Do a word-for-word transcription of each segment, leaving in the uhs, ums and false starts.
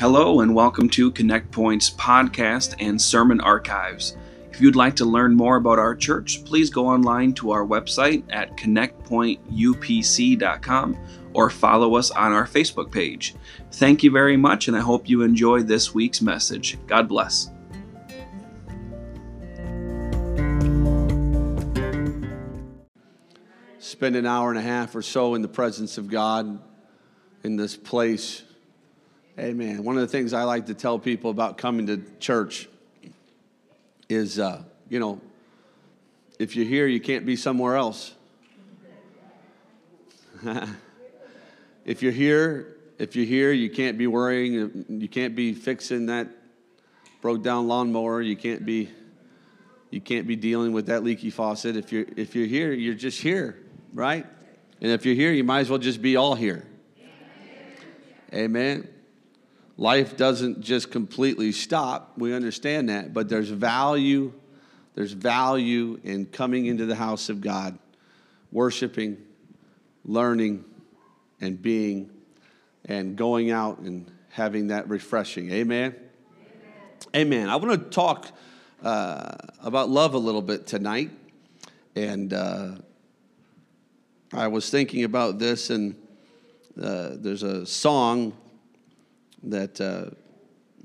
Hello and welcome to Connect Point's podcast and sermon archives. If you'd like to learn more about our church, please go online to our website at connect point U P C dot com or follow us on our Facebook page. Thank you very much, and I hope you enjoy this week's message. God bless. Spend an hour and a half or so in the presence of God in this place. Amen. One of the things I like to tell people about coming to church is, uh, you know, if you're here, you can't be somewhere else. If you're here, if you're here, you can't be worrying. You can't be fixing that broke down lawnmower. You can't be, you can't be dealing with that leaky faucet. If you're if you're here, you're just here, right? And if you're here, you might as well just be all here. Amen. Life doesn't just completely stop. We understand that, but there's value. There's value in coming into the house of God, worshiping, learning, and being, and going out and having that refreshing. Amen? Amen. Amen. I want to talk uh, about love a little bit tonight, and uh, I was thinking about this, and uh, there's a song that uh,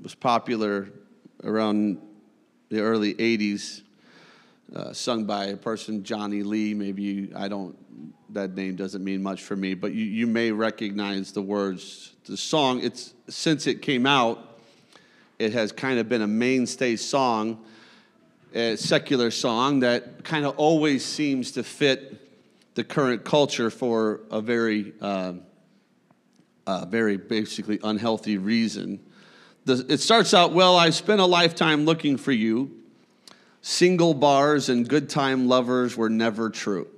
was popular around the early eighties, uh, sung by a person, Johnny Lee. Maybe you, I don't, that name doesn't mean much for me, but you, you may recognize the words. The song, it's since it came out, it has kind of been a mainstay song, a secular song that kind of always seems to fit the current culture for a very... Uh, Uh, very basically unhealthy reason. The, it starts out, well, I spent a lifetime looking for you. Single bars and good time lovers were never true.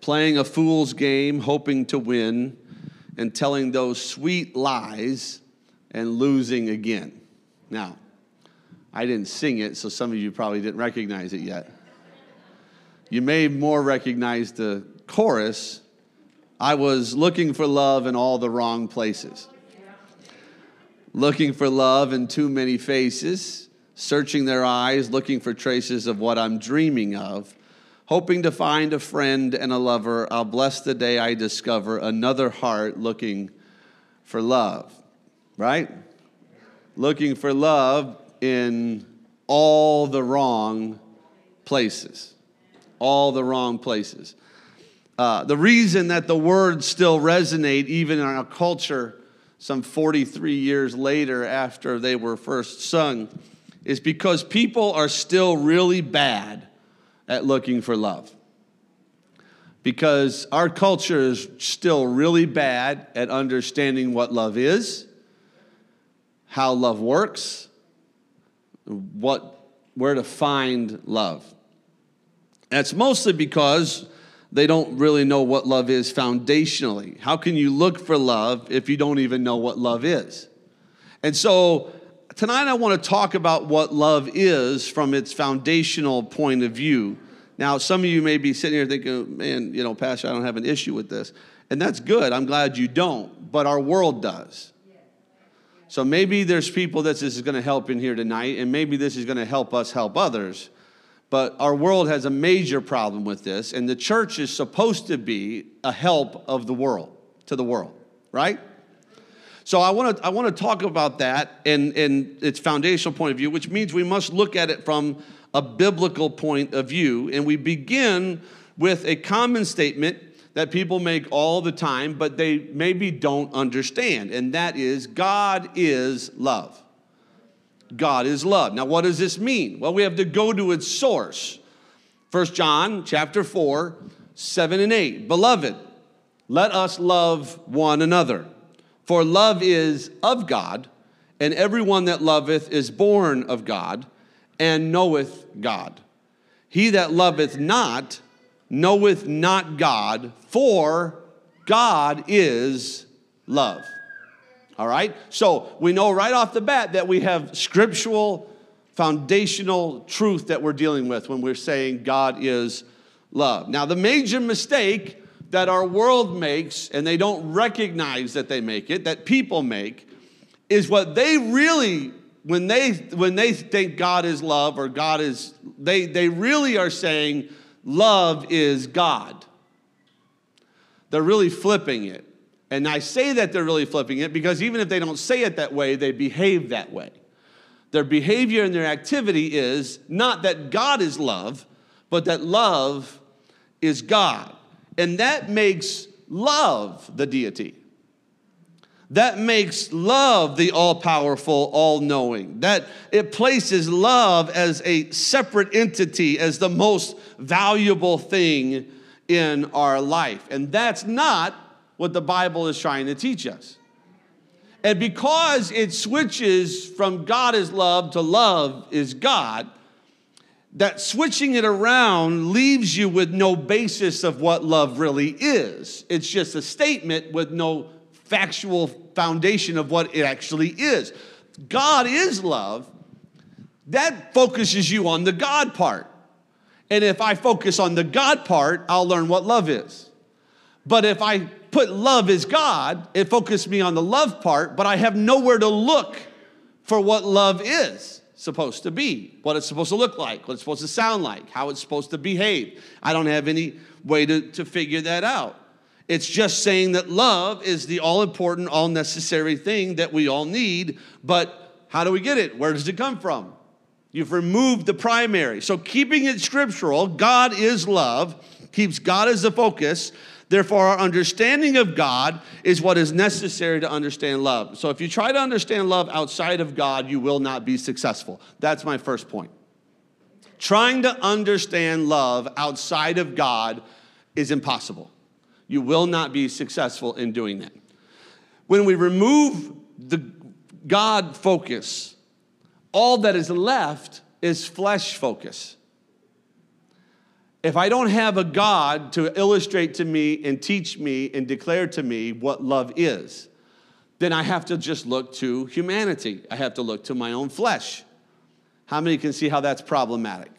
Playing a fool's game, hoping to win, and telling those sweet lies and losing again. Now, I didn't sing it, so some of you probably didn't recognize it yet. You may more recognize the chorus, I was looking for love in all the wrong places. Looking for love in too many faces, searching their eyes, looking for traces of what I'm dreaming of, hoping to find a friend and a lover. I'll bless the day I discover another heart looking for love, right? Looking for love in all the wrong places, all the wrong places. Uh, the reason that the words still resonate, even in our culture, some forty-three years later after they were first sung, is because people are still really bad at looking for love. Because our culture is still really bad at understanding what love is, how love works, what, where to find love. That's mostly because they don't really know what love is foundationally. How can you look for love if you don't even know what love is? And so tonight I want to talk about what love is from its foundational point of view. Now, some of you may be sitting here thinking, man, you know, Pastor, I don't have an issue with this. And that's good. I'm glad you don't. But our world does. So maybe there's people that this is going to help in here tonight, and maybe this is going to help us help others. But our world has a major problem with this, and the church is supposed to be a help of the world, to the world, right? So I want to I want to talk about that and, and its foundational point of view, which means we must look at it from a biblical point of view. And we begin with a common statement that people make all the time, but they maybe don't understand, and that is God is love. God is love. Now, what does this mean? Well, we have to go to its source. First John chapter four, seven and eight. Beloved, let us love one another. For love is of God, and everyone that loveth is born of God, and knoweth God. He that loveth not, knoweth not God, for God is love. All right, so we know right off the bat that we have scriptural, foundational truth that we're dealing with when we're saying God is love. Now, the major mistake that our world makes, and they don't recognize that they make it, that people make, is what they really, when they when they think God is love or God is, they, they really are saying love is God. They're really flipping it. And I say that they're really flipping it because even if they don't say it that way, they behave that way. Their behavior and their activity is not that God is love, but that love is God. And that makes love the deity. That makes love the all-powerful, all-knowing. That it places love as a separate entity, as the most valuable thing in our life. And that's not what the Bible is trying to teach us. And because it switches from God is love to love is God, that switching it around leaves you with no basis of what love really is. It's just a statement with no factual foundation of what it actually is. God is love. That focuses you on the God part. And if I focus on the God part, I'll learn what love is. But if I put love as God, it focuses me on the love part, but I have nowhere to look for what love is supposed to be, what it's supposed to look like, what it's supposed to sound like, how it's supposed to behave. I don't have any way to, to figure that out. It's just saying that love is the all-important, all-necessary thing that we all need, but how do we get it? Where does it come from? You've removed the primary. So keeping it scriptural, God is love, keeps God as the focus. Therefore, our understanding of God is what is necessary to understand love. So if you try to understand love outside of God, you will not be successful. That's my first point. Trying to understand love outside of God is impossible. You will not be successful in doing that. When we remove the God focus, all that is left is flesh focus. If I don't have a God to illustrate to me and teach me and declare to me what love is, then I have to just look to humanity. I have to look to my own flesh. How many can see how that's problematic?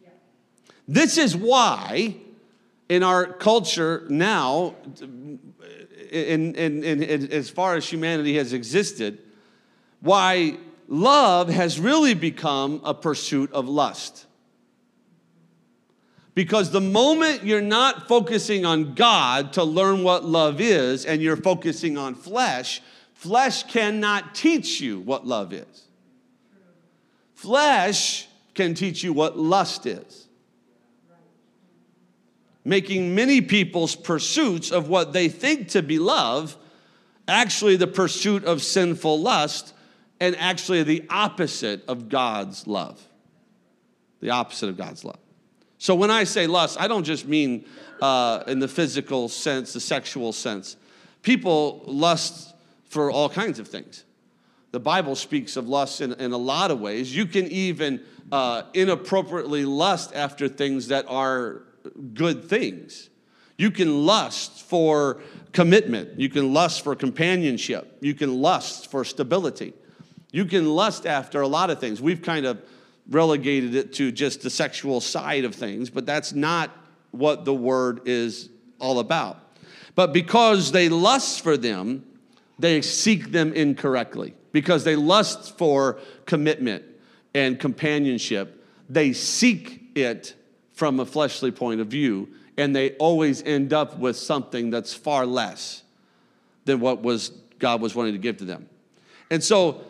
Yeah. This is why in our culture now, in, in, in, in, as far as humanity has existed, why love has really become a pursuit of lust. Because the moment you're not focusing on God to learn what love is and you're focusing on flesh, flesh cannot teach you what love is. Flesh can teach you what lust is. Making many people's pursuits of what they think to be love actually the pursuit of sinful lust and actually the opposite of God's love. The opposite of God's love. So when I say lust, I don't just mean uh, in the physical sense, the sexual sense. People lust for all kinds of things. The Bible speaks of lust in, in a lot of ways. You can even uh, inappropriately lust after things that are good things. You can lust for commitment. You can lust for companionship. You can lust for stability. You can lust after a lot of things. We've kind of relegated it to just the sexual side of things, but that's not what the word is all about. But because they lust for them, they seek them incorrectly. Because they lust for commitment and companionship, they seek it from a fleshly point of view, and they always end up with something that's far less than what was God was wanting to give to them. And so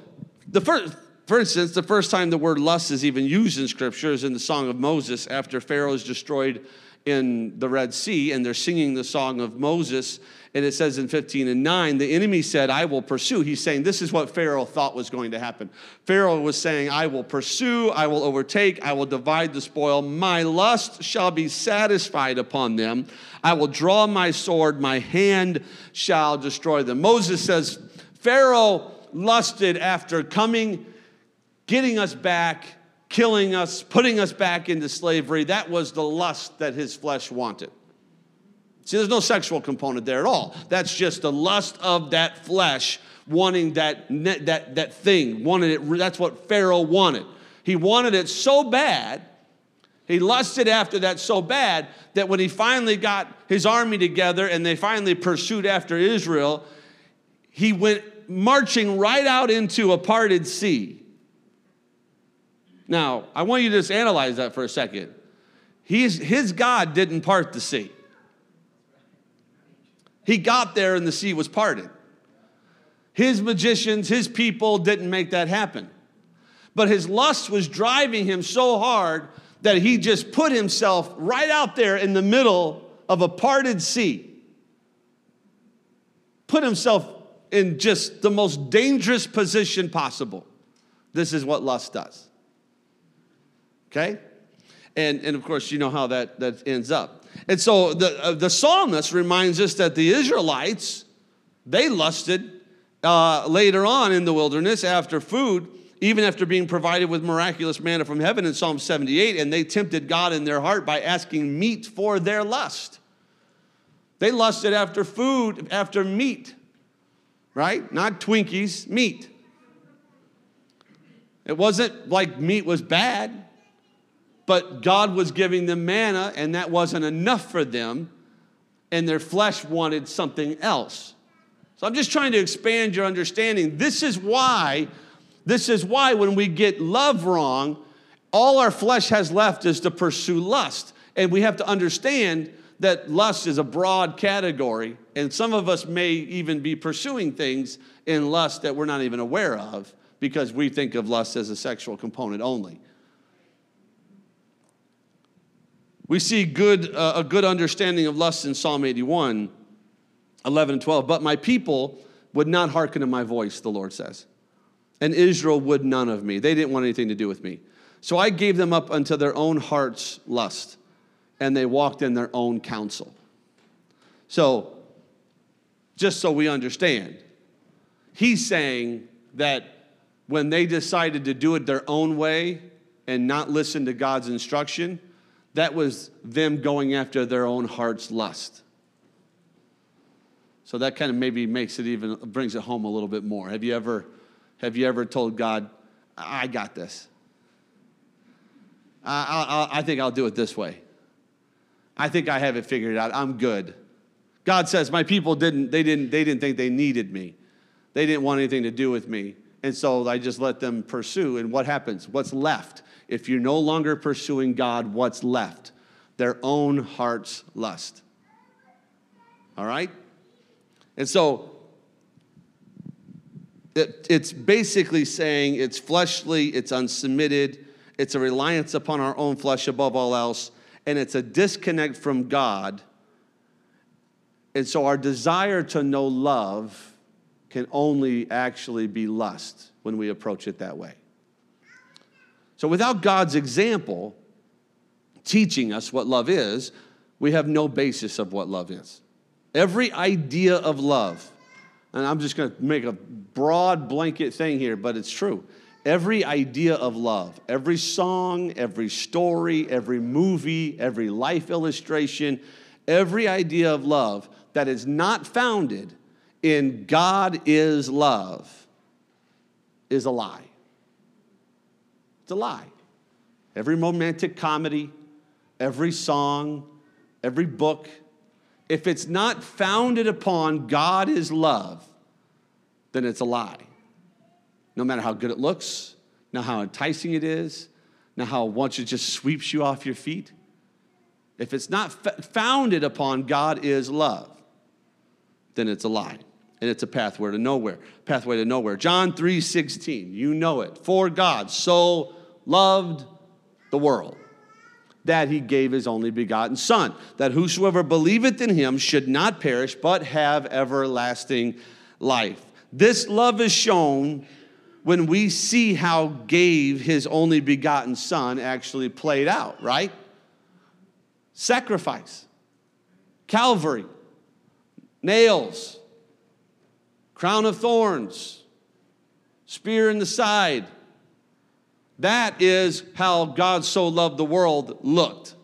the first For instance, the first time the word lust is even used in Scripture is in the Song of Moses after Pharaoh is destroyed in the Red Sea, and they're singing the Song of Moses, and it says in fifteen and nine, the enemy said, I will pursue. He's saying this is what Pharaoh thought was going to happen. Pharaoh was saying, I will pursue, I will overtake, I will divide the spoil. My lust shall be satisfied upon them. I will draw my sword, my hand shall destroy them. Moses says, Pharaoh lusted after coming getting us back, killing us, putting us back into slavery. That was the lust that his flesh wanted. See, there's no sexual component there at all. That's just the lust of that flesh wanting that, that, that thing. Wanted it, that's what Pharaoh wanted. He wanted it so bad, he lusted after that so bad, that when he finally got his army together and they finally pursued after Israel, he went marching right out into a parted sea. Now, I want you to just analyze that for a second. He's, his God didn't part the sea. He got there and the sea was parted. His magicians, his people didn't make that happen. But his lust was driving him so hard that he just put himself right out there in the middle of a parted sea. Put himself in just the most dangerous position possible. This is what lust does. Okay? And, and of course, you know how that, that ends up. And so the, uh, the psalmist reminds us that the Israelites, they lusted uh, later on in the wilderness after food, even after being provided with miraculous manna from heaven in Psalm seventy-eight, and they tempted God in their heart by asking meat for their lust. They lusted after food, after meat, right? Not Twinkies, meat. It wasn't like meat was bad. But God was giving them manna, and that wasn't enough for them, and their flesh wanted something else. So I'm just trying to expand your understanding. This is why, this is why when we get love wrong, all our flesh has left is to pursue lust. And we have to understand that lust is a broad category, and some of us may even be pursuing things in lust that we're not even aware of because we think of lust as a sexual component only. We see good, uh, a good understanding of lust in Psalm eighty-one, eleven and twelve. But my people would not hearken to my voice, the Lord says. And Israel would none of me. They didn't want anything to do with me. So I gave them up unto their own heart's lust. And they walked in their own counsel. So, just so we understand, he's saying that when they decided to do it their own way and not listen to God's instruction, that was them going after their own heart's lust. So that kind of maybe makes it even, brings it home a little bit more. Have you ever, have you ever told God, I got this. I, I, I think I'll do it this way. I think I have it figured out. I'm good. God says, my people didn't, they didn't, they didn't think they needed me. They didn't want anything to do with me. And so I just let them pursue. And what happens? What's left? If you're no longer pursuing God, what's left? Their own heart's lust. All right? And so it, it's basically saying it's fleshly, it's unsubmitted, it's a reliance upon our own flesh above all else, and it's a disconnect from God. And so our desire to know love can only actually be lust when we approach it that way. So without God's example teaching us what love is, we have no basis of what love is. Every idea of love, and I'm just going to make a broad blanket thing here, but it's true. Every idea of love, every song, every story, every movie, every life illustration, every idea of love that is not founded in God is love is a lie. It's a lie. Every romantic comedy, every song, every book, if it's not founded upon God is love, then it's a lie. No matter how good it looks, no matter how enticing it is, no matter how much it just sweeps you off your feet, if it's not f- founded upon God is love, then it's a lie. And it's a pathway to nowhere. Pathway to nowhere. John three sixteen, you know it. For God so loved the world that he gave his only begotten Son, that whosoever believeth in him should not perish, but have everlasting life. This love is shown when we see how gave his only begotten Son actually played out, right? Sacrifice. Calvary. Nails. Crown of thorns, spear in the side. That is how God so loved the world looked.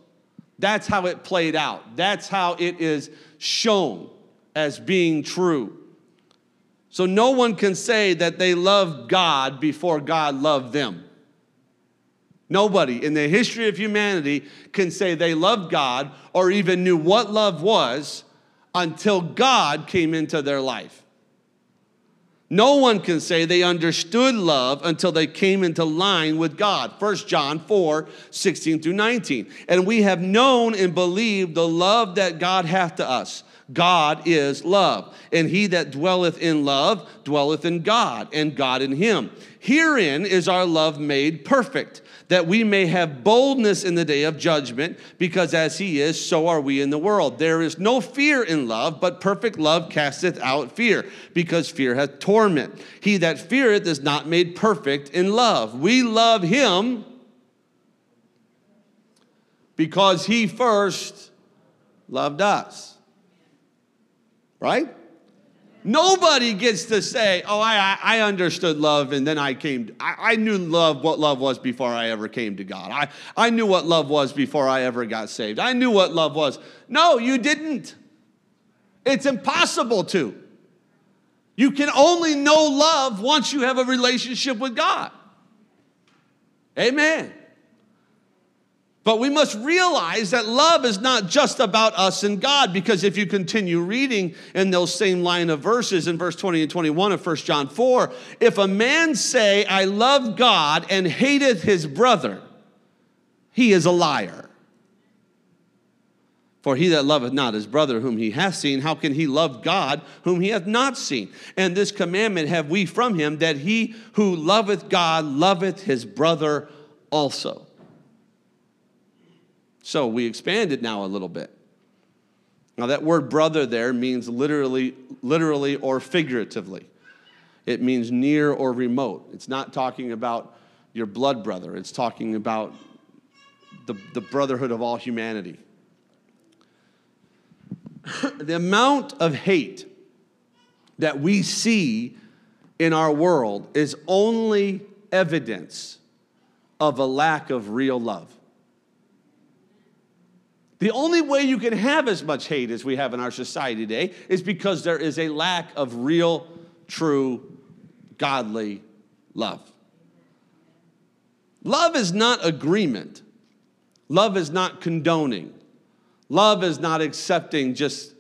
That's how it played out. That's how it is shown as being true. So no one can say that they loved God before God loved them. Nobody in the history of humanity can say they loved God or even knew what love was until God came into their life. No one can say they understood love until they came into line with God. First John four, sixteen through nineteen. And we have known and believed the love that God hath to us. God is love. And he that dwelleth in love dwelleth in God, and God in him. Herein is our love made perfect, that we may have boldness in the day of judgment, because as he is, so are we in the world. There is no fear in love, but perfect love casteth out fear, because fear hath torment. He that feareth is not made perfect in love. We love him because he first loved us. Right? Nobody gets to say, oh, I, I understood love and then I came. I, I knew love, what love was before I ever came to God. I, I knew what love was before I ever got saved. I knew what love was. No, you didn't. It's impossible to. You can only know love once you have a relationship with God. Amen. But we must realize that love is not just about us and God, because if you continue reading in those same line of verses in verse twenty and twenty-one of First John four, if a man say, I love God and hateth his brother, he is a liar. For he that loveth not his brother whom he hath seen, how can he love God whom he hath not seen? And this commandment have we from him, that he who loveth God loveth his brother also. So we expanded now a little bit. Now that word brother there means literally, literally or figuratively. It means near or remote. It's not talking about your blood brother. It's talking about the, the brotherhood of all humanity. The amount of hate that we see in our world is only evidence of a lack of real love. The only way you can have as much hate as we have in our society today is because there is a lack of real, true, godly love. Love is not agreement. Love is not condoning. Love is not accepting just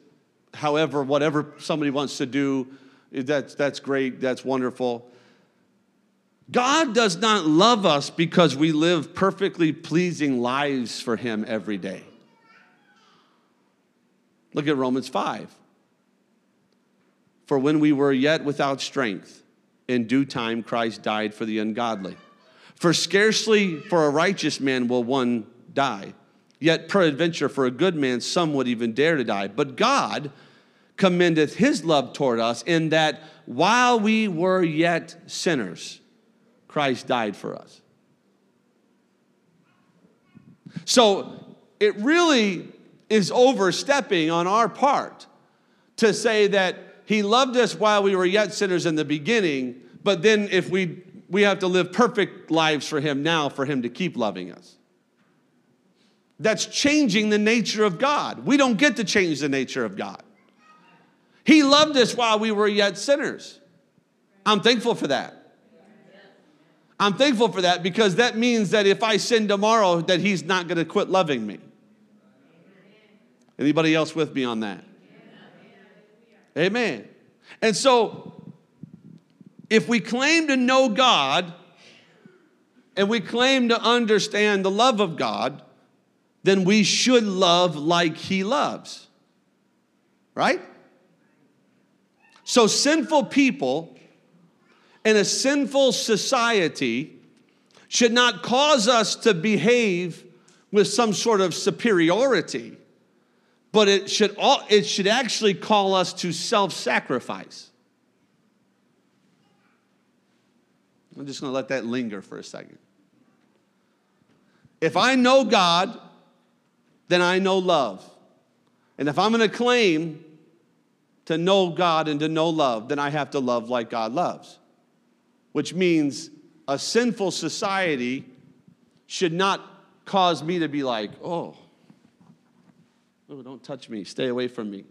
however, whatever somebody wants to do. That's, that's great. That's wonderful. God does not love us because we live perfectly pleasing lives for him every day. Look at Romans five. For when we were yet without strength, in due time Christ died for the ungodly. For scarcely for a righteous man will one die, yet peradventure for a good man some would even dare to die. But God commendeth his love toward us, in that while we were yet sinners, Christ died for us. So it really is overstepping on our part to say that he loved us while we were yet sinners in the beginning, but then if we, we have to live perfect lives for him now for him to keep loving us. That's changing the nature of God. We don't get to change the nature of God. He loved us while we were yet sinners. I'm thankful for that. I'm thankful for that because that means that if I sin tomorrow, that he's not going to quit loving me. Anybody else with me on that? Yeah. Amen. And so, if we claim to know God, and we claim to understand the love of God, then we should love like he loves. Right? So sinful people in a sinful society should not cause us to behave with some sort of superiority. But it should, all, it should actually call us to self-sacrifice. I'm just going to let that linger for a second. If I know God, then I know love. And if I'm going to claim to know God and to know love, then I have to love like God loves. Which means a sinful society should not cause me to be like, oh, oh, don't touch me. Stay away from me.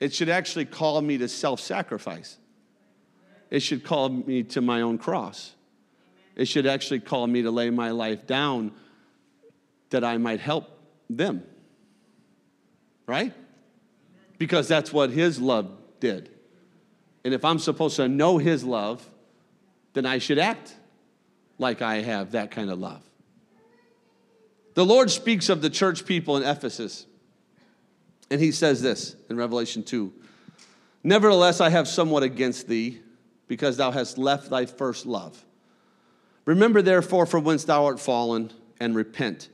It should actually call me to self-sacrifice. It should call me to my own cross. It should actually call me to lay my life down that I might help them. Right? Because that's what his love did. And if I'm supposed to know his love, then I should act like I have that kind of love. The Lord speaks of the church people in Ephesus, and he says this in Revelation two. Nevertheless, I have somewhat against thee, because thou hast left thy first love. Remember, therefore, from whence thou art fallen, and repent,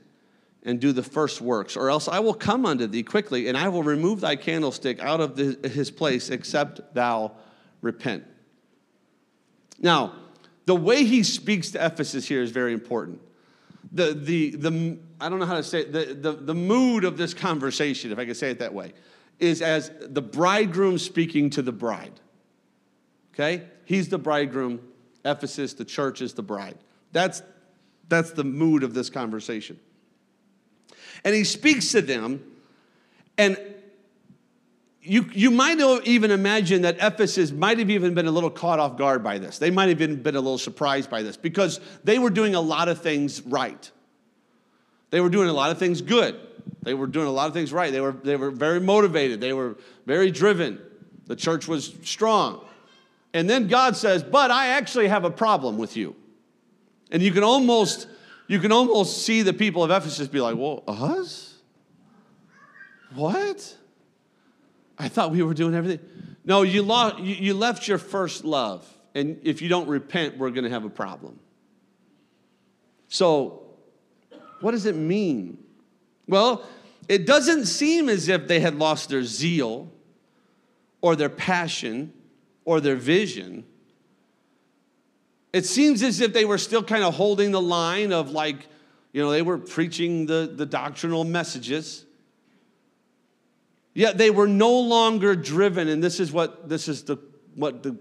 and do the first works, or else I will come unto thee quickly, and I will remove thy candlestick out of the, his place, except thou repent. Now, the way he speaks to Ephesus here is very important. The, the, the, I don't know how to say it, the, the, the mood of this conversation, if I could say it that way, is as the bridegroom speaking to the bride, okay? He's the bridegroom, Ephesus, the church is the bride. That's, that's the mood of this conversation. And he speaks to them, and you, you might even imagine that Ephesus might have even been a little caught off guard by this. They might have even been a little surprised by this, because they were doing a lot of things right. They were doing a lot of things good. They were doing a lot of things right. They were, they were very motivated. They were very driven. The church was strong. And then God says, but I actually have a problem with you. And you can almost, you can almost see the people of Ephesus be like, well, us? What? I thought we were doing everything. No, you, lost, you, you left your first love. And if you don't repent, we're going to have a problem. So what does it mean? Well, it doesn't seem as if they had lost their zeal or their passion or their vision. It seems as if they were still kind of holding the line of, like, you know, they were preaching the, the doctrinal messages. Yet they were no longer driven, and this is what this is the what the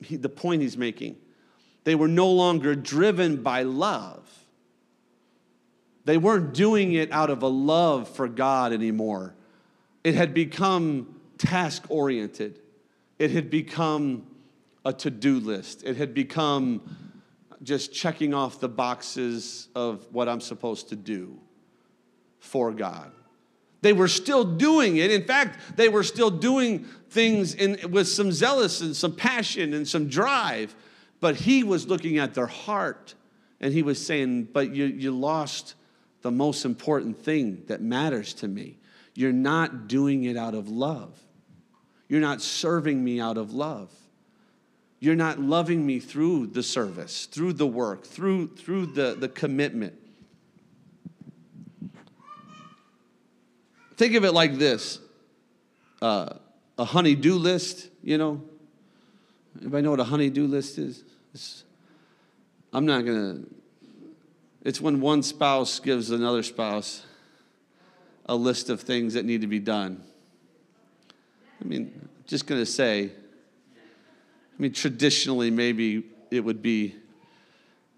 he, the point he's making. They were no longer driven by love. They weren't doing it out of a love for God anymore. It had become task-oriented. It had become a to-do list. It had become just checking off the boxes of what I'm supposed to do for God. They were still doing it. In fact, they were still doing things in, with some zealous and some passion and some drive, but he was looking at their heart, and he was saying, but you, you lost the most important thing that matters to me. You're not doing it out of love. You're not serving me out of love. You're not loving me through the service, through the work, through, through the, the commitment. Think of it like this, uh, a honey-do list, you know. Anybody know what a honey-do list is? It's, I'm not going to. It's when one spouse gives another spouse a list of things that need to be done. I mean, I'm just going to say, I mean, traditionally maybe it would be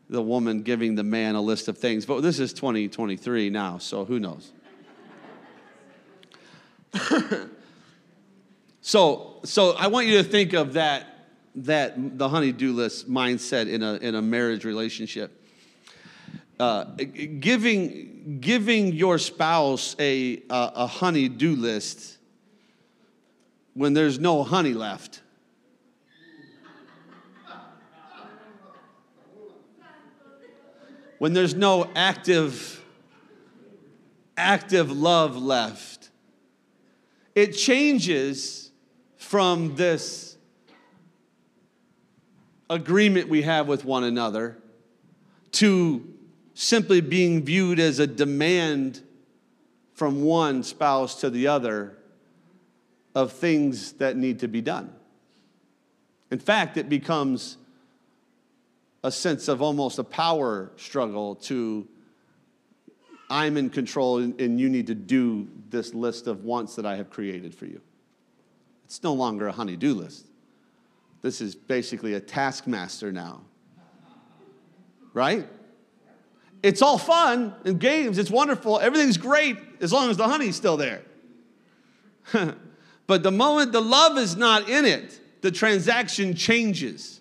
the woman giving the man a list of things, but this is twenty twenty-three now, so who knows? so, so I want you to think of that, that the honey-do list mindset in a, in a marriage relationship. Uh, giving, giving your spouse a, a, a honey-do list when there's no honey left. When there's no active, active love left. It changes from this agreement we have with one another to simply being viewed as a demand from one spouse to the other of things that need to be done. In fact, it becomes a sense of almost a power struggle to, I'm in control and you need to do this list of wants that I have created for you. It's no longer a honey-do list. This is basically a taskmaster now, right? It's all fun and games. It's wonderful. Everything's great as long as the honey's still there. But the moment the love is not in it, the transaction changes.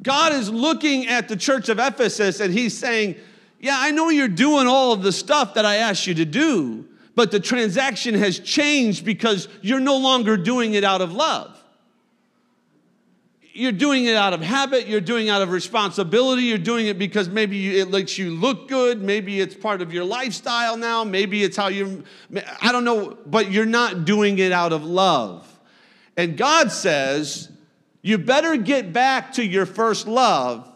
God is looking at the church of Ephesus, and he's saying, yeah, I know you're doing all of the stuff that I asked you to do, but the transaction has changed because you're no longer doing it out of love. you're doing it out of habit, you're doing it out of responsibility, you're doing it because maybe it makes you look good, maybe it's part of your lifestyle now, maybe it's how you, I don't know, but you're not doing it out of love. And God says, you better get back to your first love,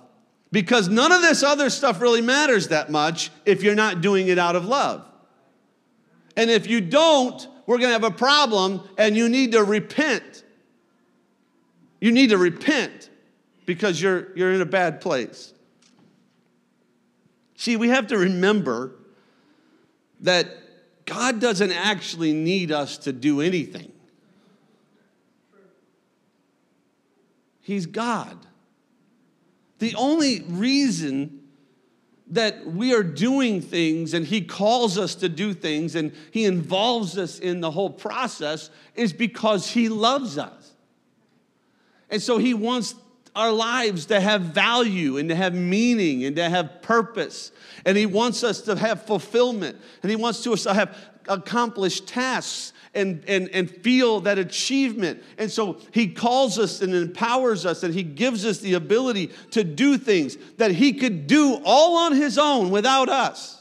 because none of this other stuff really matters that much if you're not doing it out of love. And if you don't, we're going to have a problem, and you need to repent. You need to repent because you're, you're in a bad place. See, we have to remember that God doesn't actually need us to do anything. He's God. The only reason that we are doing things and he calls us to do things and he involves us in the whole process is because he loves us. And so he wants our lives to have value and to have meaning and to have purpose. And he wants us to have fulfillment. And he wants us to have accomplished tasks and, and, and feel that achievement. And so he calls us and empowers us, and he gives us the ability to do things that he could do all on his own without us.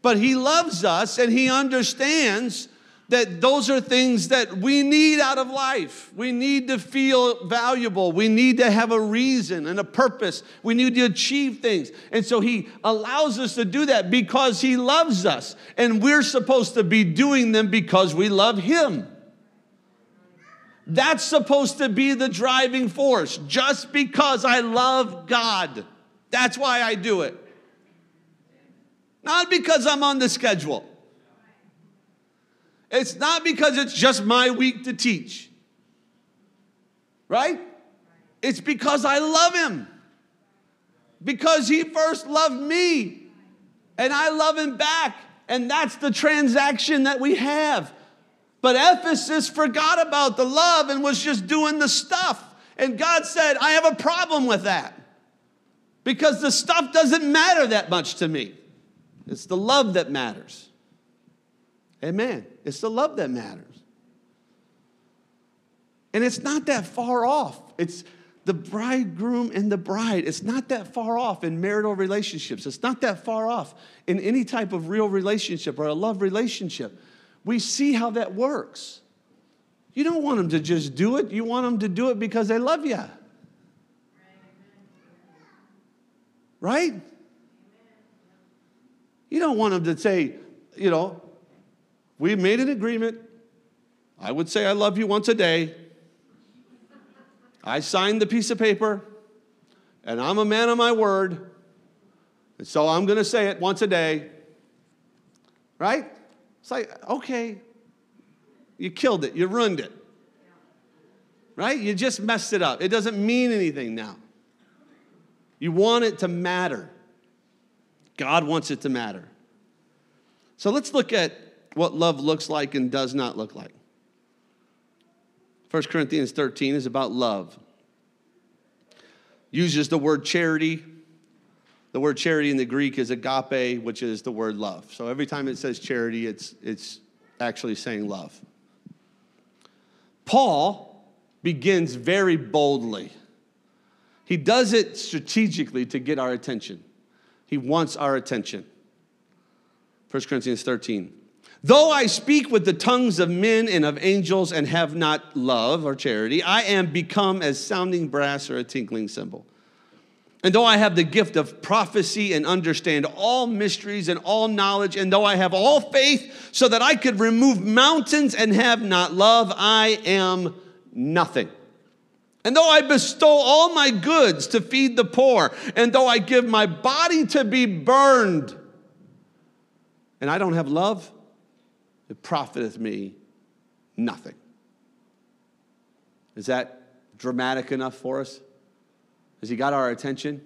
But he loves us, and he understands that those are things that we need out of life. We need to feel valuable. We need to have a reason and a purpose. We need to achieve things. And so he allows us to do that because he loves us. And we're supposed to be doing them because we love him. That's supposed to be the driving force. Just because I love God, that's why I do it. Not because I'm on the schedule. It's not because it's just my week to teach, right? It's because I love him, because he first loved me, and I love him back, and that's the transaction that we have. But Ephesus forgot about the love and was just doing the stuff, and God said, I have a problem with that, because the stuff doesn't matter that much to me. It's the love that matters. Amen. It's the love that matters. And it's not that far off. It's the bridegroom and the bride. It's not that far off in marital relationships. It's not that far off in any type of real relationship or a love relationship. We see how that works. You don't want them to just do it. You want them to do it because they love you. Right? You don't want them to say, you know, we made an agreement. I would say I love you once a day. I signed the piece of paper, and I'm a man of my word, and so I'm going to say it once a day. Right? It's like, okay, you killed it. You ruined it. Right? You just messed it up. It doesn't mean anything now. You want it to matter. God wants it to matter. So let's look at what love looks like and does not look like. First Corinthians thirteen is about love. Uses the word charity. The word charity in the Greek is agape, which is the word love. So every time it says charity, it's, it's actually saying love. Paul begins very boldly. He does it strategically to get our attention. He wants our attention. First Corinthians thirteen. Though I speak with the tongues of men and of angels and have not love or charity, I am become as sounding brass or a tinkling cymbal. And though I have the gift of prophecy and understand all mysteries and all knowledge, and though I have all faith so that I could remove mountains and have not love, I am nothing. And though I bestow all my goods to feed the poor, and though I give my body to be burned, and I don't have love, it profiteth me nothing. Is that dramatic enough for us? Has he got our attention?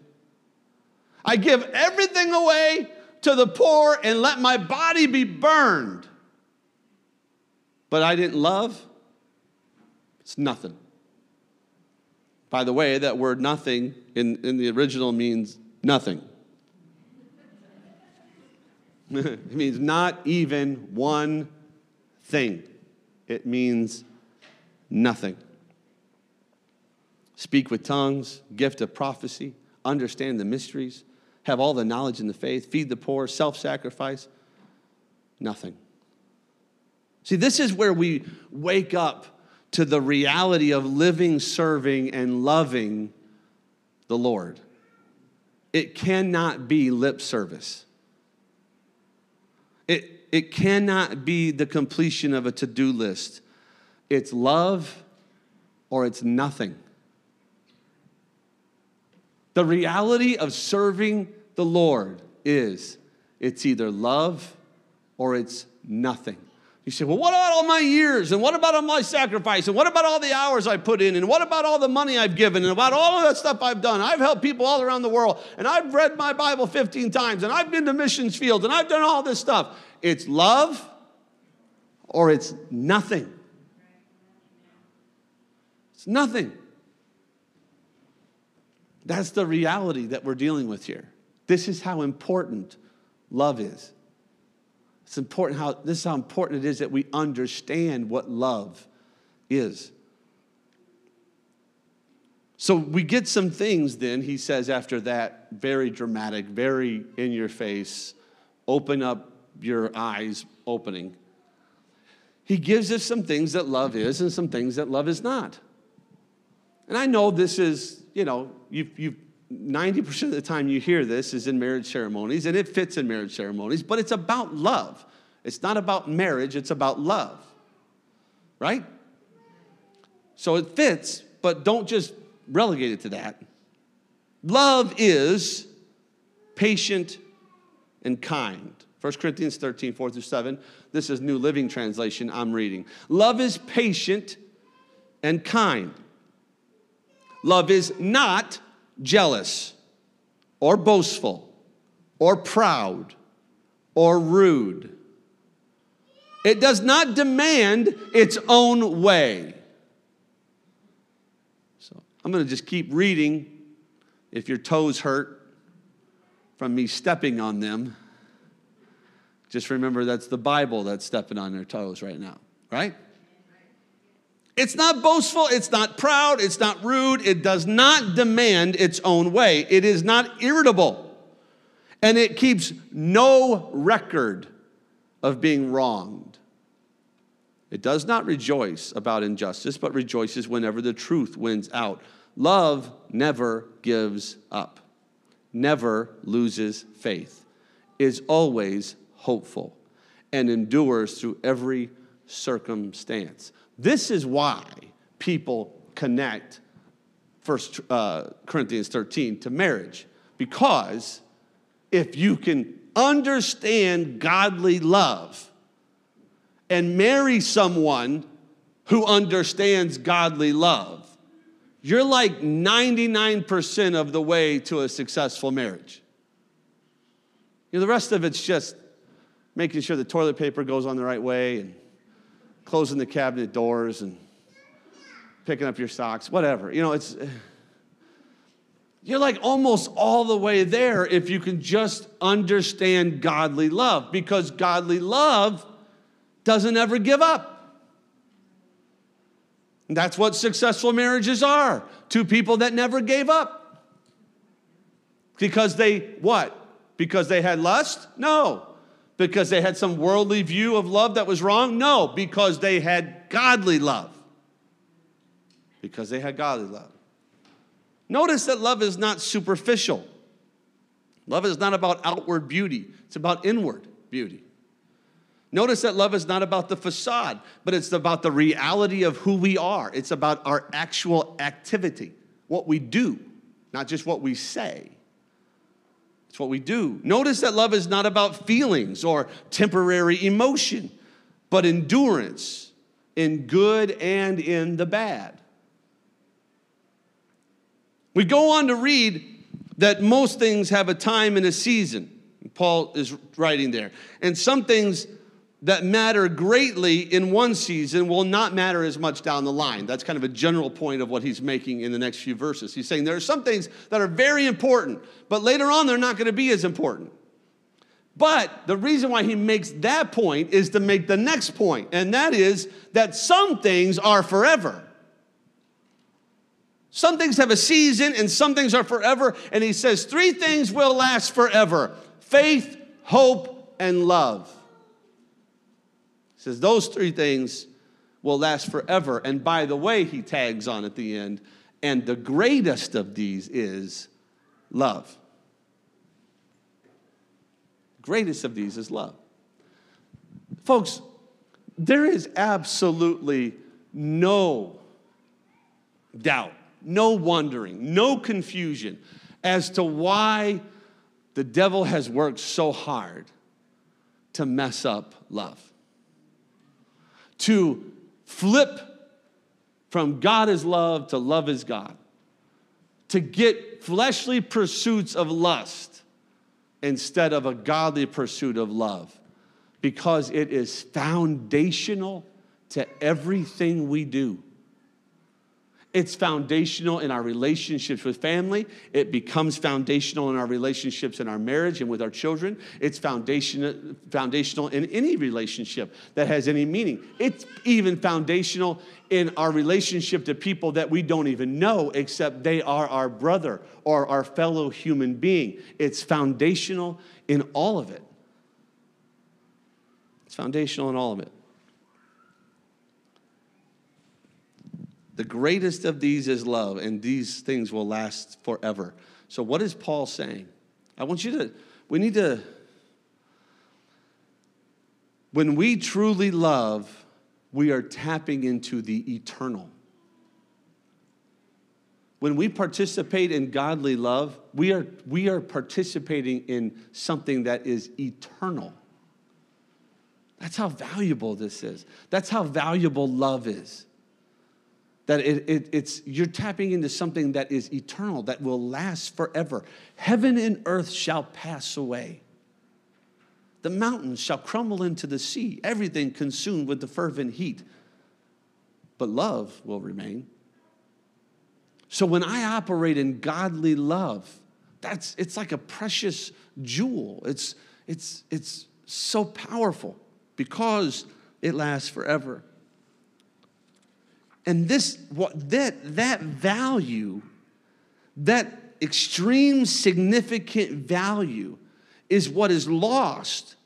I give everything away to the poor and let my body be burned. But I didn't love? It's nothing. By the way, that word nothing in, in the original means nothing. It means not even one thing. It means nothing. speak with tongues, gift of prophecy, understand the mysteries, have all the knowledge in the faith, feed the poor, self-sacrifice, nothing. See, this is where we wake up to the reality of living, serving, and loving the Lord. It cannot be lip service. It, it cannot be the completion of a to-do list. It's love or it's nothing. The reality of serving the Lord is it's either love or it's nothing. You say, well, what about all my years? And what about all my sacrifice? And what about all the hours I put in? And what about all the money I've given? And about all of that stuff I've done? I've helped people all around the world. And I've read my Bible fifteen times. And I've been to missions fields. And I've done all this stuff. It's love or it's nothing. It's nothing. That's the reality that we're dealing with here. This is how important love is. It's important how, this is how important it is that we understand what love is. So we get some things then, he says after that, very dramatic, very in your face, open up your eyes opening. He gives us some things that love is and some things that love is not. And I know this is, you know, you've, you've ninety percent of the time you hear this is in marriage ceremonies, and it fits in marriage ceremonies, but it's about love. It's not about marriage, it's about love, right? So it fits, but don't just relegate it to that. Love is patient and kind. First Corinthians thirteen, four through seven. This is New Living Translation I'm reading. Love is patient and kind. Love is not jealous, or boastful, or proud, or rude. It does not demand its own way. So I'm going to just keep reading. If your toes hurt from me stepping on them, just remember that's the Bible that's stepping on their toes right now, right? It's not boastful, it's not proud, it's not rude, it does not demand its own way. It is not irritable, and it keeps no record of being wronged. It does not rejoice about injustice, but rejoices whenever the truth wins out. Love never gives up, never loses faith, is always hopeful, and endures through every circumstance. This is why people connect First Corinthians thirteen to marriage. Because if you can understand godly love and marry someone who understands godly love, you're like ninety-nine percent of the way to a successful marriage. You know, the rest of it's just making sure the toilet paper goes on the right way and closing the cabinet doors and picking up your socks, whatever. You know, it's, you're like almost all the way there if you can just understand godly love, because godly love doesn't ever give up. And that's what successful marriages are, two people that never gave up. Because they, what? Because they had lust? No. Because they had some worldly view of love that was wrong? No, because they had godly love. Because they had godly love. Notice that love is not superficial. Love is not about outward beauty. It's about inward beauty. Notice that love is not about the facade, but it's about the reality of who we are. It's about our actual activity, what we do, not just what we say. It's what we do. Notice that love is not about feelings or temporary emotion, but endurance in good and in the bad. We go on to read that most things have a time and a season. Paul is writing there. And some things that matter greatly in one season will not matter as much down the line. That's kind of a general point of what he's making in the next few verses. He's saying there are some things that are very important, but later on they're not going to be as important. But the reason why he makes that point is to make the next point, and that is that some things are forever. Some things have a season and some things are forever. And he says three things will last forever: faith, hope, and love. He says those three things will last forever. And by the way, he tags on at the end, and the greatest of these is love. Greatest of these is love. Folks, there is absolutely no doubt, no wondering, no confusion as to why the devil has worked so hard to mess up love, to flip from God is love to love is God, to get fleshly pursuits of lust instead of a godly pursuit of love, because it is foundational to everything we do. It's foundational in our relationships with family. It becomes foundational in our relationships in our marriage and with our children. It's foundation, foundational in any relationship that has any meaning. It's even foundational in our relationship to people that we don't even know, except they are our brother or our fellow human being. It's foundational in all of it. It's foundational in all of it. The greatest of these is love, and these things will last forever. So what is Paul saying? I want you to, we need to, when we truly love, we are tapping into the eternal. When we participate in godly love, we are, we are participating in something that is eternal. That's how valuable this is. That's how valuable love is. That it, it, it's, you're tapping into something that is eternal, that will last forever. Heaven and earth shall pass away. The mountains shall crumble into the sea, everything consumed with the fervent heat. But love will remain. So when I operate in godly love, that's, it's like a precious jewel. It's, it's, it's so powerful because it lasts forever. And this, what, that, that value, that extreme significant value is what is lost.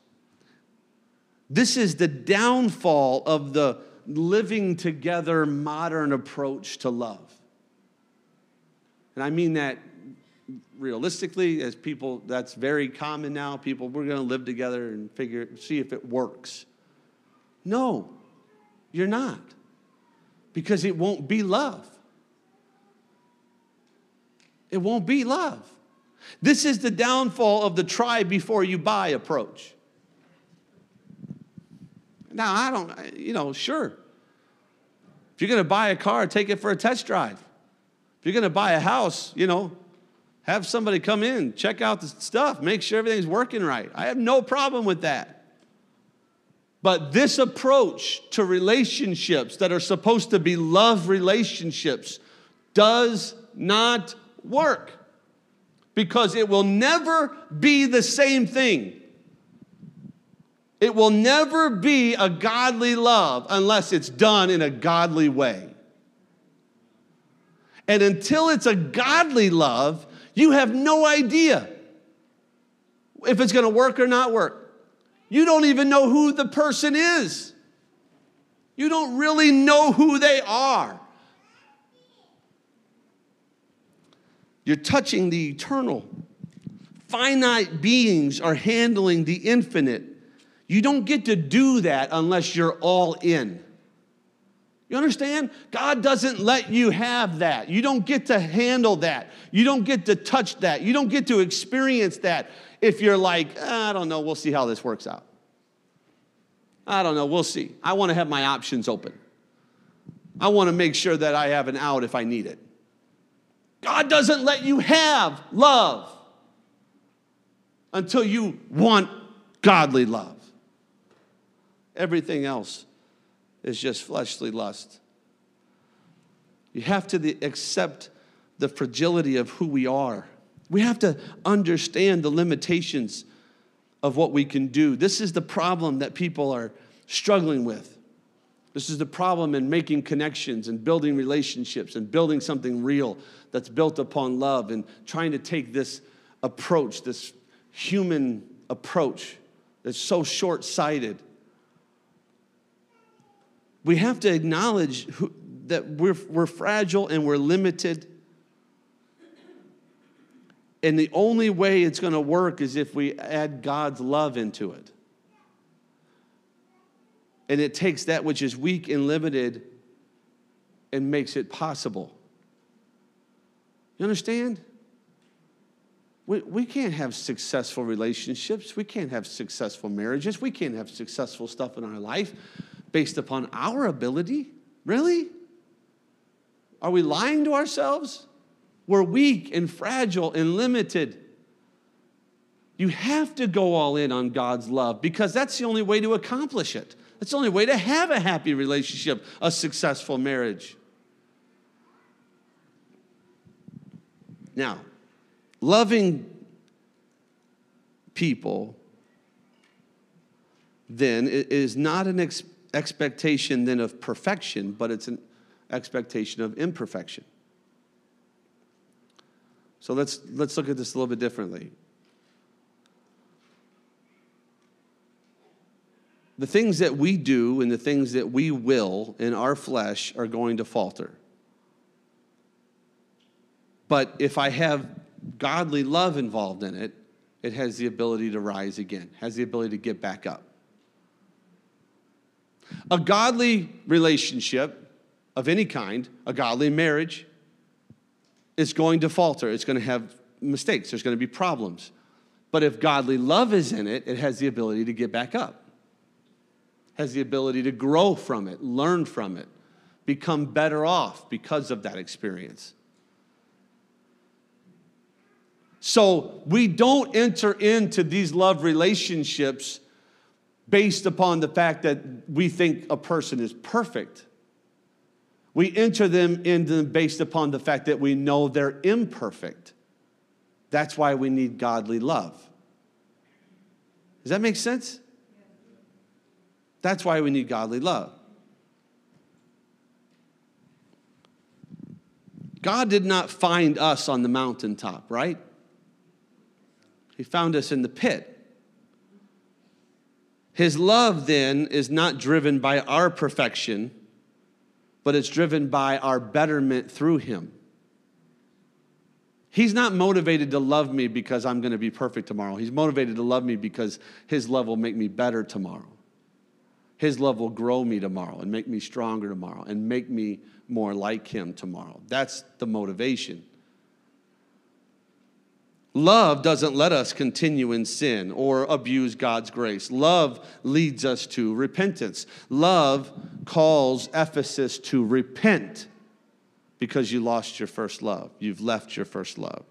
This is the downfall of the living together modern approach to love. And I mean that realistically, as people, that's very common now. People, we're going to live together and figure, see if it works. No, you're not. Because it won't be love. It won't be love. This is the downfall of the try before you buy approach. Now, I don't, you know, sure. If you're going to buy a car, take it for a test drive. If you're going to buy a house, you know, have somebody come in, check out the stuff, make sure everything's working right. I have no problem with that. But this approach to relationships that are supposed to be love relationships does not work, because it will never be the same thing. It will never be a godly love unless it's done in a godly way. And until it's a godly love, you have no idea if it's going to work or not work. You don't even know who the person is. You don't really know who they are. You're touching the eternal. Finite beings are handling the infinite. You don't get to do that unless you're all in. You understand? God doesn't let you have that. You don't get to handle that. You don't get to touch that. You don't get to experience that. If you're like, I don't know, we'll see how this works out. I don't know, we'll see. I want to have my options open. I want to make sure that I have an out if I need it. God doesn't let you have love until you want godly love. Everything else is just fleshly lust. You have to accept the fragility of who we are. We have to understand the limitations of what we can do. This is the problem that people are struggling with. This is the problem in making connections and building relationships and building something real that's built upon love and trying to take this approach, this human approach that's so short-sighted. We have to acknowledge who, that we're, we're fragile and we're limited. And the only way it's going to work is if we add God's love into it. And it takes that which is weak and limited and makes it possible. You understand? We, we can't have successful relationships. We can't have successful marriages. We can't have successful stuff in our life based upon our ability. Really? Are we lying to ourselves? We're weak and fragile and limited. You have to go all in on God's love because that's the only way to accomplish it. That's the only way to have a happy relationship, a successful marriage. Now, loving people then is not an ex- expectation then of perfection, but it's an expectation of imperfection. So let's let's look at this a little bit differently. The things that we do and the things that we will in our flesh are going to falter. But if I have godly love involved in it, it has the ability to rise again, has the ability to get back up. A godly relationship of any kind, a godly marriage, is going to falter. It's going to have mistakes. There's going to be problems. But if godly love is in it, it has the ability to get back up. Has the ability to grow from it, learn from it, become better off because of that experience. So we don't enter into these love relationships based upon the fact that we think a person is perfect. We enter them into them based upon the fact that we know they're imperfect. That's why we need godly love. Does that make sense? That's why we need godly love. God did not find us on the mountaintop, right? He found us in the pit. His love then is not driven by our perfection, but it's driven by our betterment through him. He's not motivated to love me because I'm going to be perfect tomorrow. He's motivated to love me because his love will make me better tomorrow. His love will grow me tomorrow and make me stronger tomorrow and make me more like him tomorrow. That's the motivation. Love doesn't let us continue in sin or abuse God's grace. Love leads us to repentance. Love calls Ephesus to repent because you lost your first love. You've left your first love.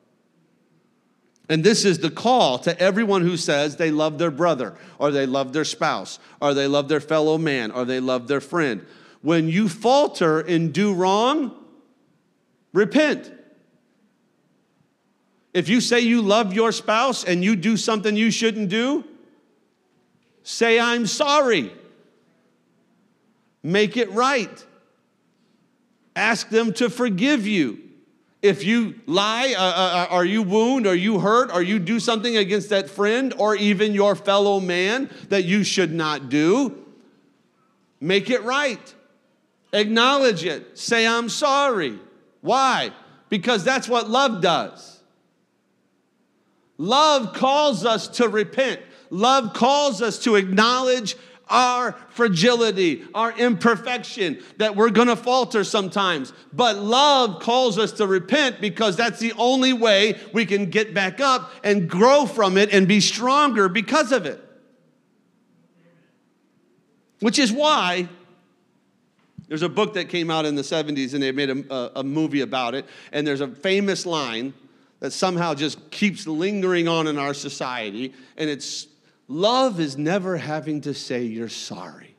And this is the call to everyone who says they love their brother, or they love their spouse, or they love their fellow man, or they love their friend. When you falter and do wrong, repent. If you say you love your spouse and you do something you shouldn't do, say, I'm sorry. Make it right. Ask them to forgive you. If you lie, uh, uh, or you wound, or you hurt, or you do something against that friend or even your fellow man that you should not do, make it right. Acknowledge it. Say, I'm sorry. Why? Because that's what love does. Love calls us to repent. Love calls us to acknowledge our fragility, our imperfection, that we're going to falter sometimes. But love calls us to repent because that's the only way we can get back up and grow from it and be stronger because of it. Which is why there's a book that came out in the seventies and they made a, a movie about it. And there's a famous line that somehow just keeps lingering on in our society. And it's, love is never having to say you're sorry.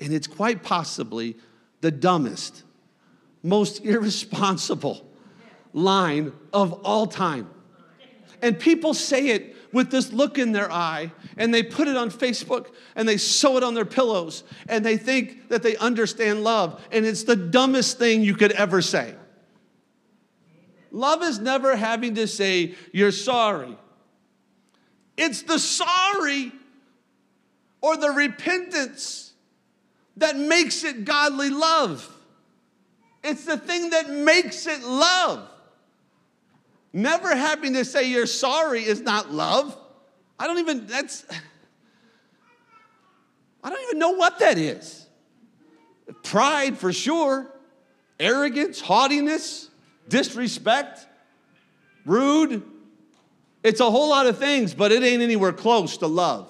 And it's quite possibly the dumbest, most irresponsible line of all time. And people say it with this look in their eye, and they put it on Facebook, and they sew it on their pillows, and they think that they understand love, and it's the dumbest thing you could ever say. Love is never having to say, you're sorry. It's the sorry or the repentance that makes it godly love. It's the thing that makes it love. Never having to say you're sorry is not love. I don't even, that's, I don't even know what that is. Pride for sure, arrogance, haughtiness, disrespect, rude. It's a whole lot of things, but it ain't anywhere close to love.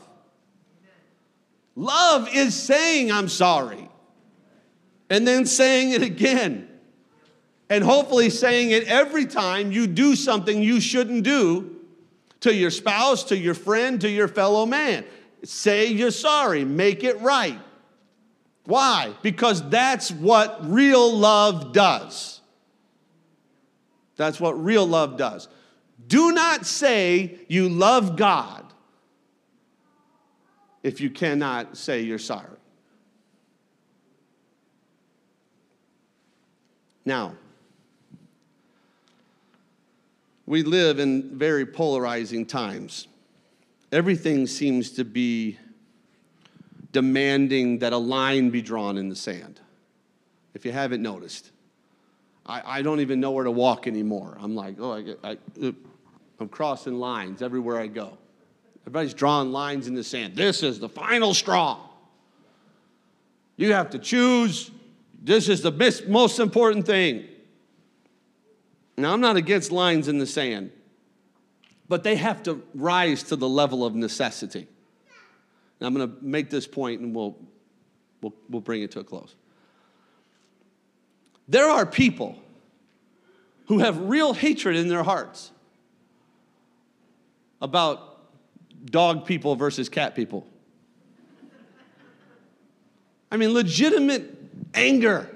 Love is saying I'm sorry and then saying it again. And hopefully saying it every time you do something you shouldn't do to your spouse, to your friend, to your fellow man. Say you're sorry. Make it right. Why? Because that's what real love does. That's what real love does. Do not say you love God if you cannot say you're sorry. Now, we live in very polarizing times. Everything seems to be demanding that a line be drawn in the sand, if you haven't noticed. I, I don't even know where to walk anymore. I'm like, oh, I, I, I'm crossing lines everywhere I go. Everybody's drawing lines in the sand. This is the final straw. You have to choose. This is the best, most important thing. Now, I'm not against lines in the sand, but they have to rise to the level of necessity. And I'm going to make this point, and we'll, we'll, we'll bring it to a close. There are people who have real hatred in their hearts about dog people versus cat people. I mean, legitimate anger.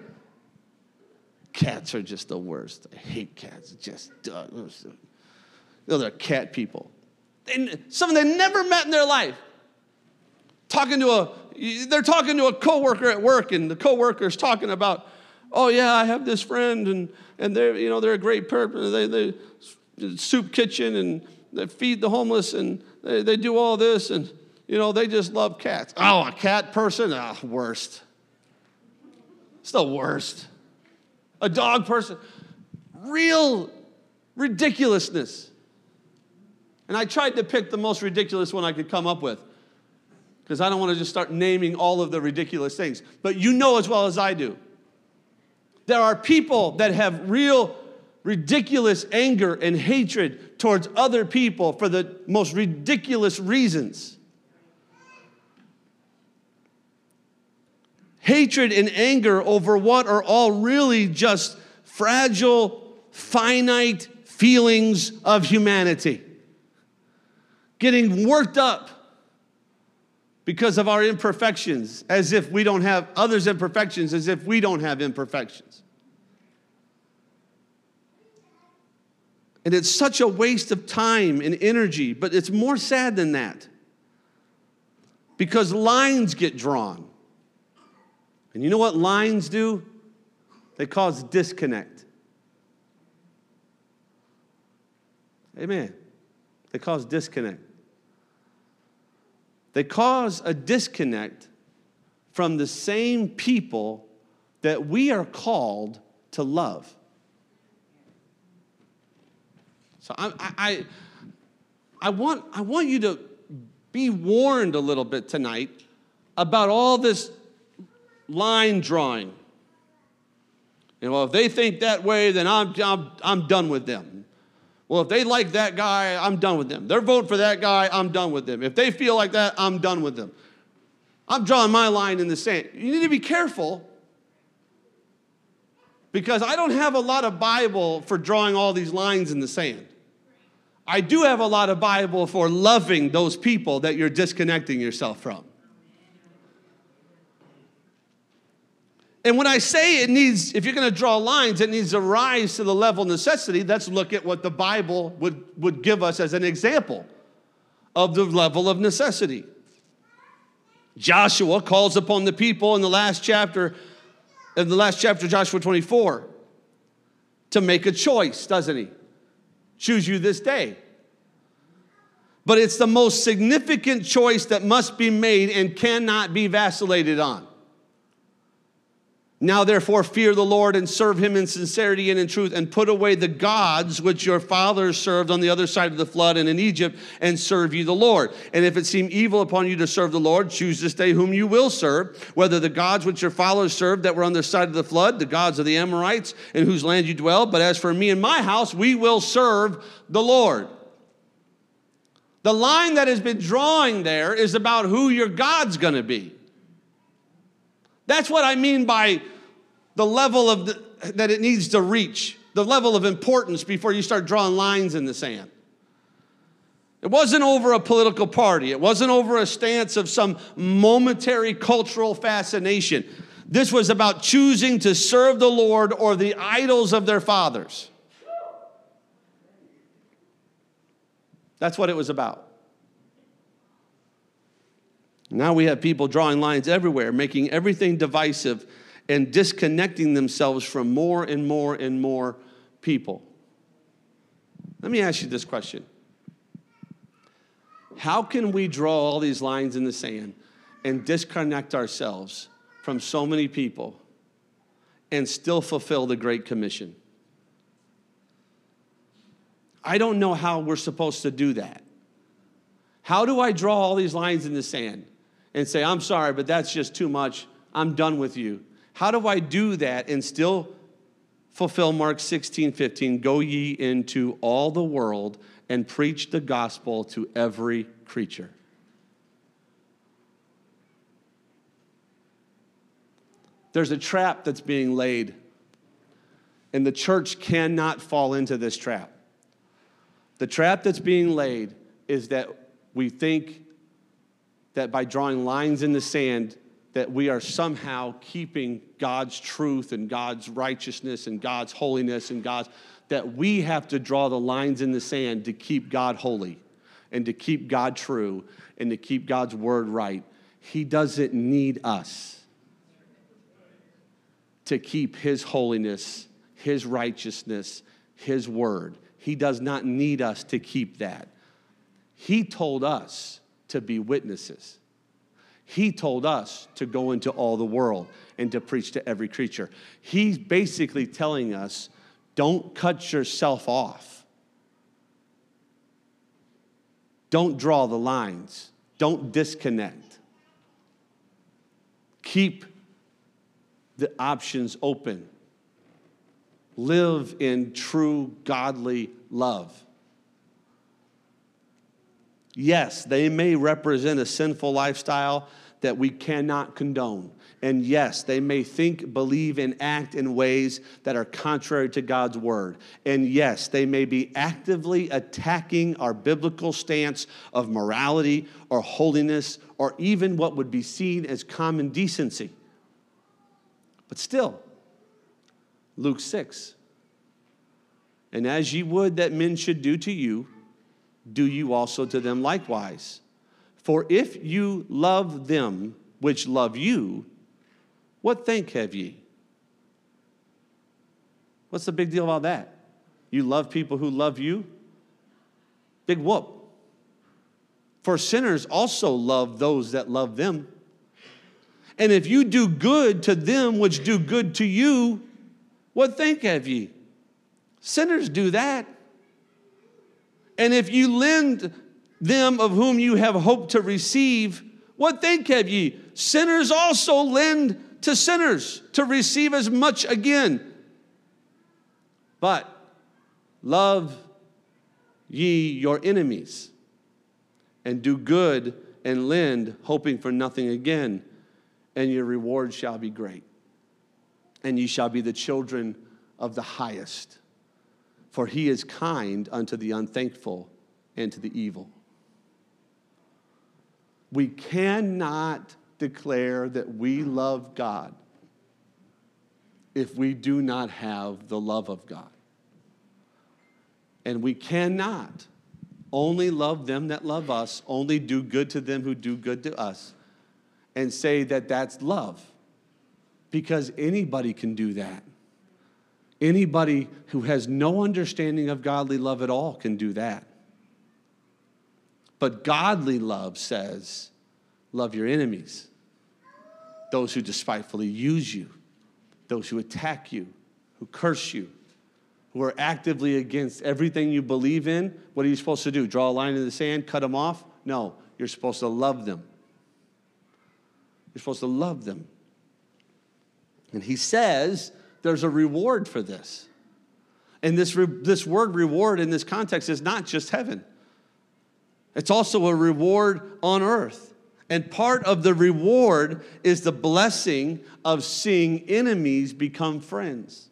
Cats are just the worst. I hate cats. Just uh, they're cat people. And someone they never met in their life. Talking to a, they're talking to a coworker at work, and the coworker's talking about, oh yeah, I have this friend, and and they're you know they're a great person. They they soup kitchen, and they feed the homeless, and they they do all this, and you know they just love cats. Oh, a cat person, ah, oh, worst. It's the worst. A dog person. Real ridiculousness. And I tried to pick the most ridiculous one I could come up with, because I don't want to just start naming all of the ridiculous things. But you know as well as I do, there are people that have real ridiculous anger and hatred towards other people for the most ridiculous reasons. Hatred and anger over what are all really just fragile, finite feelings of humanity. Getting worked up because of our imperfections, as if we don't have others' imperfections, as if we don't have imperfections. And it's such a waste of time and energy, but it's more sad than that, because lines get drawn. And you know what lines do? They cause disconnect. Amen. They cause disconnect. They cause a disconnect from the same people that we are called to love. So I, I, I want, I want you to be warned a little bit tonight about all this line drawing. And well, if they think that way, then I'm, I'm, I'm done with them. Well, if they like that guy, I'm done with them. Their vote for that guy, I'm done with them. If they feel like that, I'm done with them. I'm drawing my line in the sand. You need to be careful, because I don't have a lot of Bible for drawing all these lines in the sand. I do have a lot of Bible for loving those people that you're disconnecting yourself from. And when I say it needs, if you're going to draw lines, it needs to rise to the level of necessity, let's look at what the Bible would, would give us as an example of the level of necessity. Joshua calls upon the people in the last chapter, in the last chapter of Joshua twenty-four, to make a choice, doesn't he? Choose you this day. But it's the most significant choice that must be made and cannot be vacillated on. Now, therefore, fear the Lord and serve him in sincerity and in truth, and put away the gods which your fathers served on the other side of the flood and in Egypt, and serve you the Lord. And if it seem evil upon you to serve the Lord, choose this day whom you will serve, whether the gods which your fathers served that were on their side of the flood, the gods of the Amorites, in whose land you dwell. But as for me and my house, we will serve the Lord. The line that has been drawing there is about who your God's going to be. That's what I mean by the level of the, that it needs to reach, the level of importance before you start drawing lines in the sand. It wasn't over a political party. It wasn't over a stance of some momentary cultural fascination. This was about choosing to serve the Lord or the idols of their fathers. That's what it was about. Now we have people drawing lines everywhere, making everything divisive and disconnecting themselves from more and more and more people. Let me ask you this question. How can we draw all these lines in the sand and disconnect ourselves from so many people and still fulfill the Great Commission? I don't know how we're supposed to do that. How do I draw all these lines in the sand and say, I'm sorry, but that's just too much. I'm done with you. How do I do that and still fulfill Mark sixteen fifteen? Go ye into all the world and preach the gospel to every creature. There's a trap that's being laid, and the church cannot fall into this trap. The trap that's being laid is that we think that by drawing lines in the sand that we are somehow keeping God's truth and God's righteousness and God's holiness and God's, that we have to draw the lines in the sand to keep God holy and to keep God true and to keep God's word right. He doesn't need us to keep his holiness, his righteousness, his word. He does not need us to keep that. He told us to be witnesses. He told us to go into all the world and to preach to every creature. He's basically telling us, don't cut yourself off. Don't draw the lines. Don't disconnect. Keep the options open. Live in true godly love. Yes, they may represent a sinful lifestyle that we cannot condone. And yes, they may think, believe, and act in ways that are contrary to God's word. And yes, they may be actively attacking our biblical stance of morality or holiness or even what would be seen as common decency. But still, Luke six, and as ye would that men should do to you, do you also to them likewise. For if you love them which love you, what thank have ye? What's the big deal about that? You love people who love you? Big whoop. For sinners also love those that love them. And if you do good to them which do good to you, what thank have ye? Sinners do that. And if you lend them of whom you have hoped to receive, what thank have ye? Sinners also lend to sinners to receive as much again. But love ye your enemies, and do good and lend, hoping for nothing again, and your reward shall be great. And ye shall be the children of the highest. For he is kind unto the unthankful and to the evil. We cannot declare that we love God if we do not have the love of God. And we cannot only love them that love us, only do good to them who do good to us, and say that that's love, because anybody can do that. Anybody who has no understanding of godly love at all can do that. But godly love says, love your enemies, those who despitefully use you, those who attack you, who curse you, who are actively against everything you believe in. What are you supposed to do? Draw a line in the sand, cut them off? No, you're supposed to love them. You're supposed to love them. And he says there's a reward for this. And this, re- this word reward in this context is not just heaven. It's also a reward on earth. And part of the reward is the blessing of seeing enemies become friends.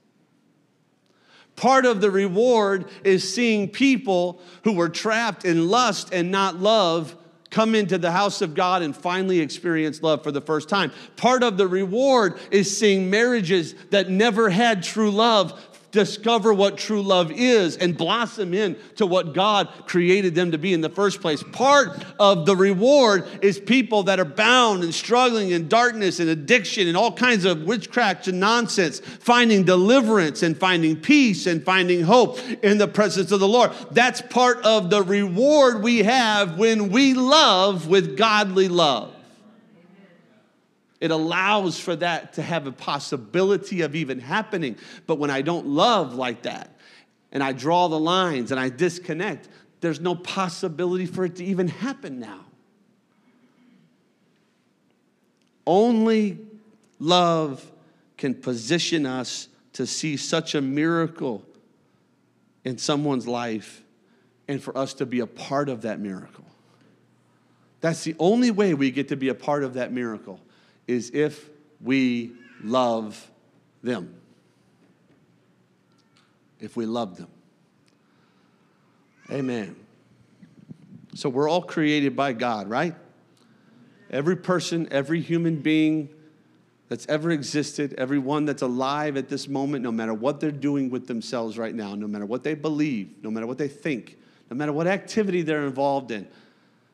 Part of the reward is seeing people who were trapped in lust and not love come into the house of God and finally experience love for the first time. Part of the reward is seeing marriages that never had true love discover what true love is and blossom into what God created them to be in the first place. Part of the reward is people that are bound and struggling in darkness and addiction and all kinds of witchcraft and nonsense, finding deliverance and finding peace and finding hope in the presence of the Lord. That's part of the reward we have when we love with godly love. It allows for that to have a possibility of even happening. But when I don't love like that, and I draw the lines and I disconnect, there's no possibility for it to even happen now. Only love can position us to see such a miracle in someone's life and for us to be a part of that miracle. That's the only way we get to be a part of that miracle, is if we love them. If we love them. Amen. So we're all created by God, right? Every person, every human being that's ever existed, everyone that's alive at this moment, no matter what they're doing with themselves right now, no matter what they believe, no matter what they think, no matter what activity they're involved in,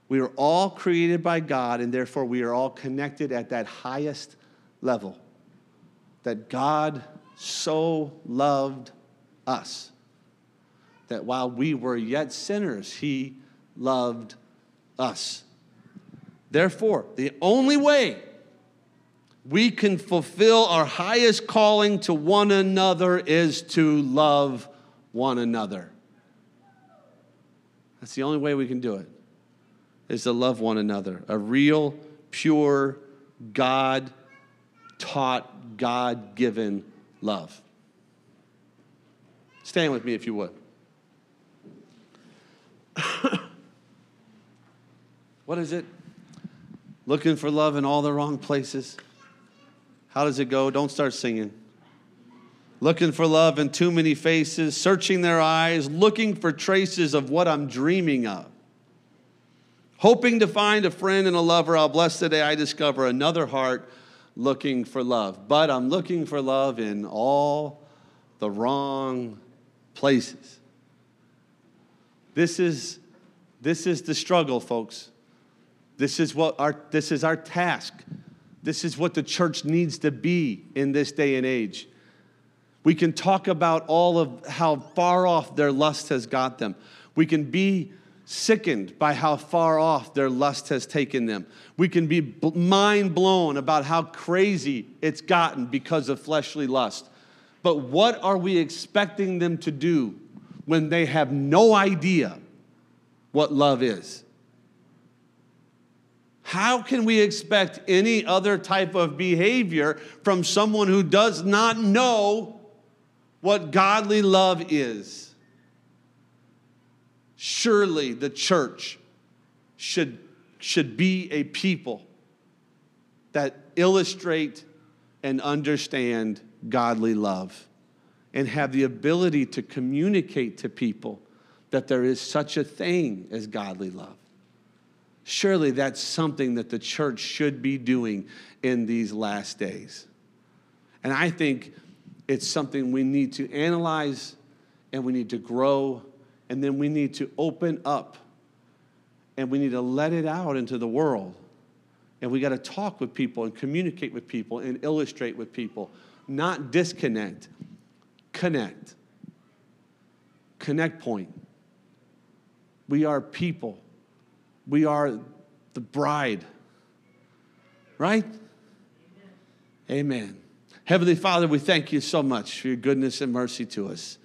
we are all created by God, and therefore we are all connected at that highest level, that God so loved us, that while we were yet sinners, he loved us. Therefore, the only way we can fulfill our highest calling to one another is to love one another. That's the only way we can do it, is to love one another. A real, pure, God-taught, God-given love. Stand with me if you would. What is it? Looking for love in all the wrong places. How does it go? Don't start singing. Looking for love in too many faces, searching their eyes, looking for traces of what I'm dreaming of. Hoping to find a friend and a lover, I'll bless the day I discover another heart looking for love. But I'm looking for love in all the wrong places. This is, this is the struggle, folks. This is what our, this is our task. This is what the church needs to be in this day and age. We can talk about all of how far off their lust has got them. We can be sickened by how far off their lust has taken them. We can be b- mind blown about how crazy it's gotten because of fleshly lust. But what are we expecting them to do when they have no idea what love is? How can we expect any other type of behavior from someone who does not know what godly love is? Surely the church should, should be a people that illustrate and understand godly love and have the ability to communicate to people that there is such a thing as godly love. Surely that's something that the church should be doing in these last days. And I think It's something we need to analyze, and we need to grow, and then we need to open up, and we need to let it out into the world. And we got to talk with people and communicate with people and illustrate with people, not disconnect, connect. Connect point. We are people. We are the bride. Right? Amen. Amen. Heavenly Father, we thank you so much for your goodness and mercy to us.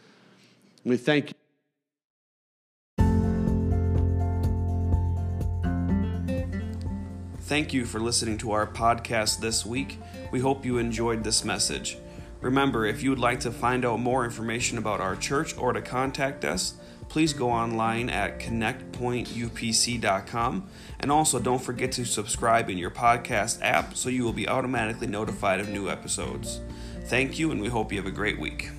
We thank you. Thank you for listening to our podcast this week. We hope you enjoyed this message. Remember, if you would like to find out more information about our church or to contact us, please go online at connect point u p c dot com. And also don't forget to subscribe in your podcast app so you will be automatically notified of new episodes. Thank you, and we hope you have a great week.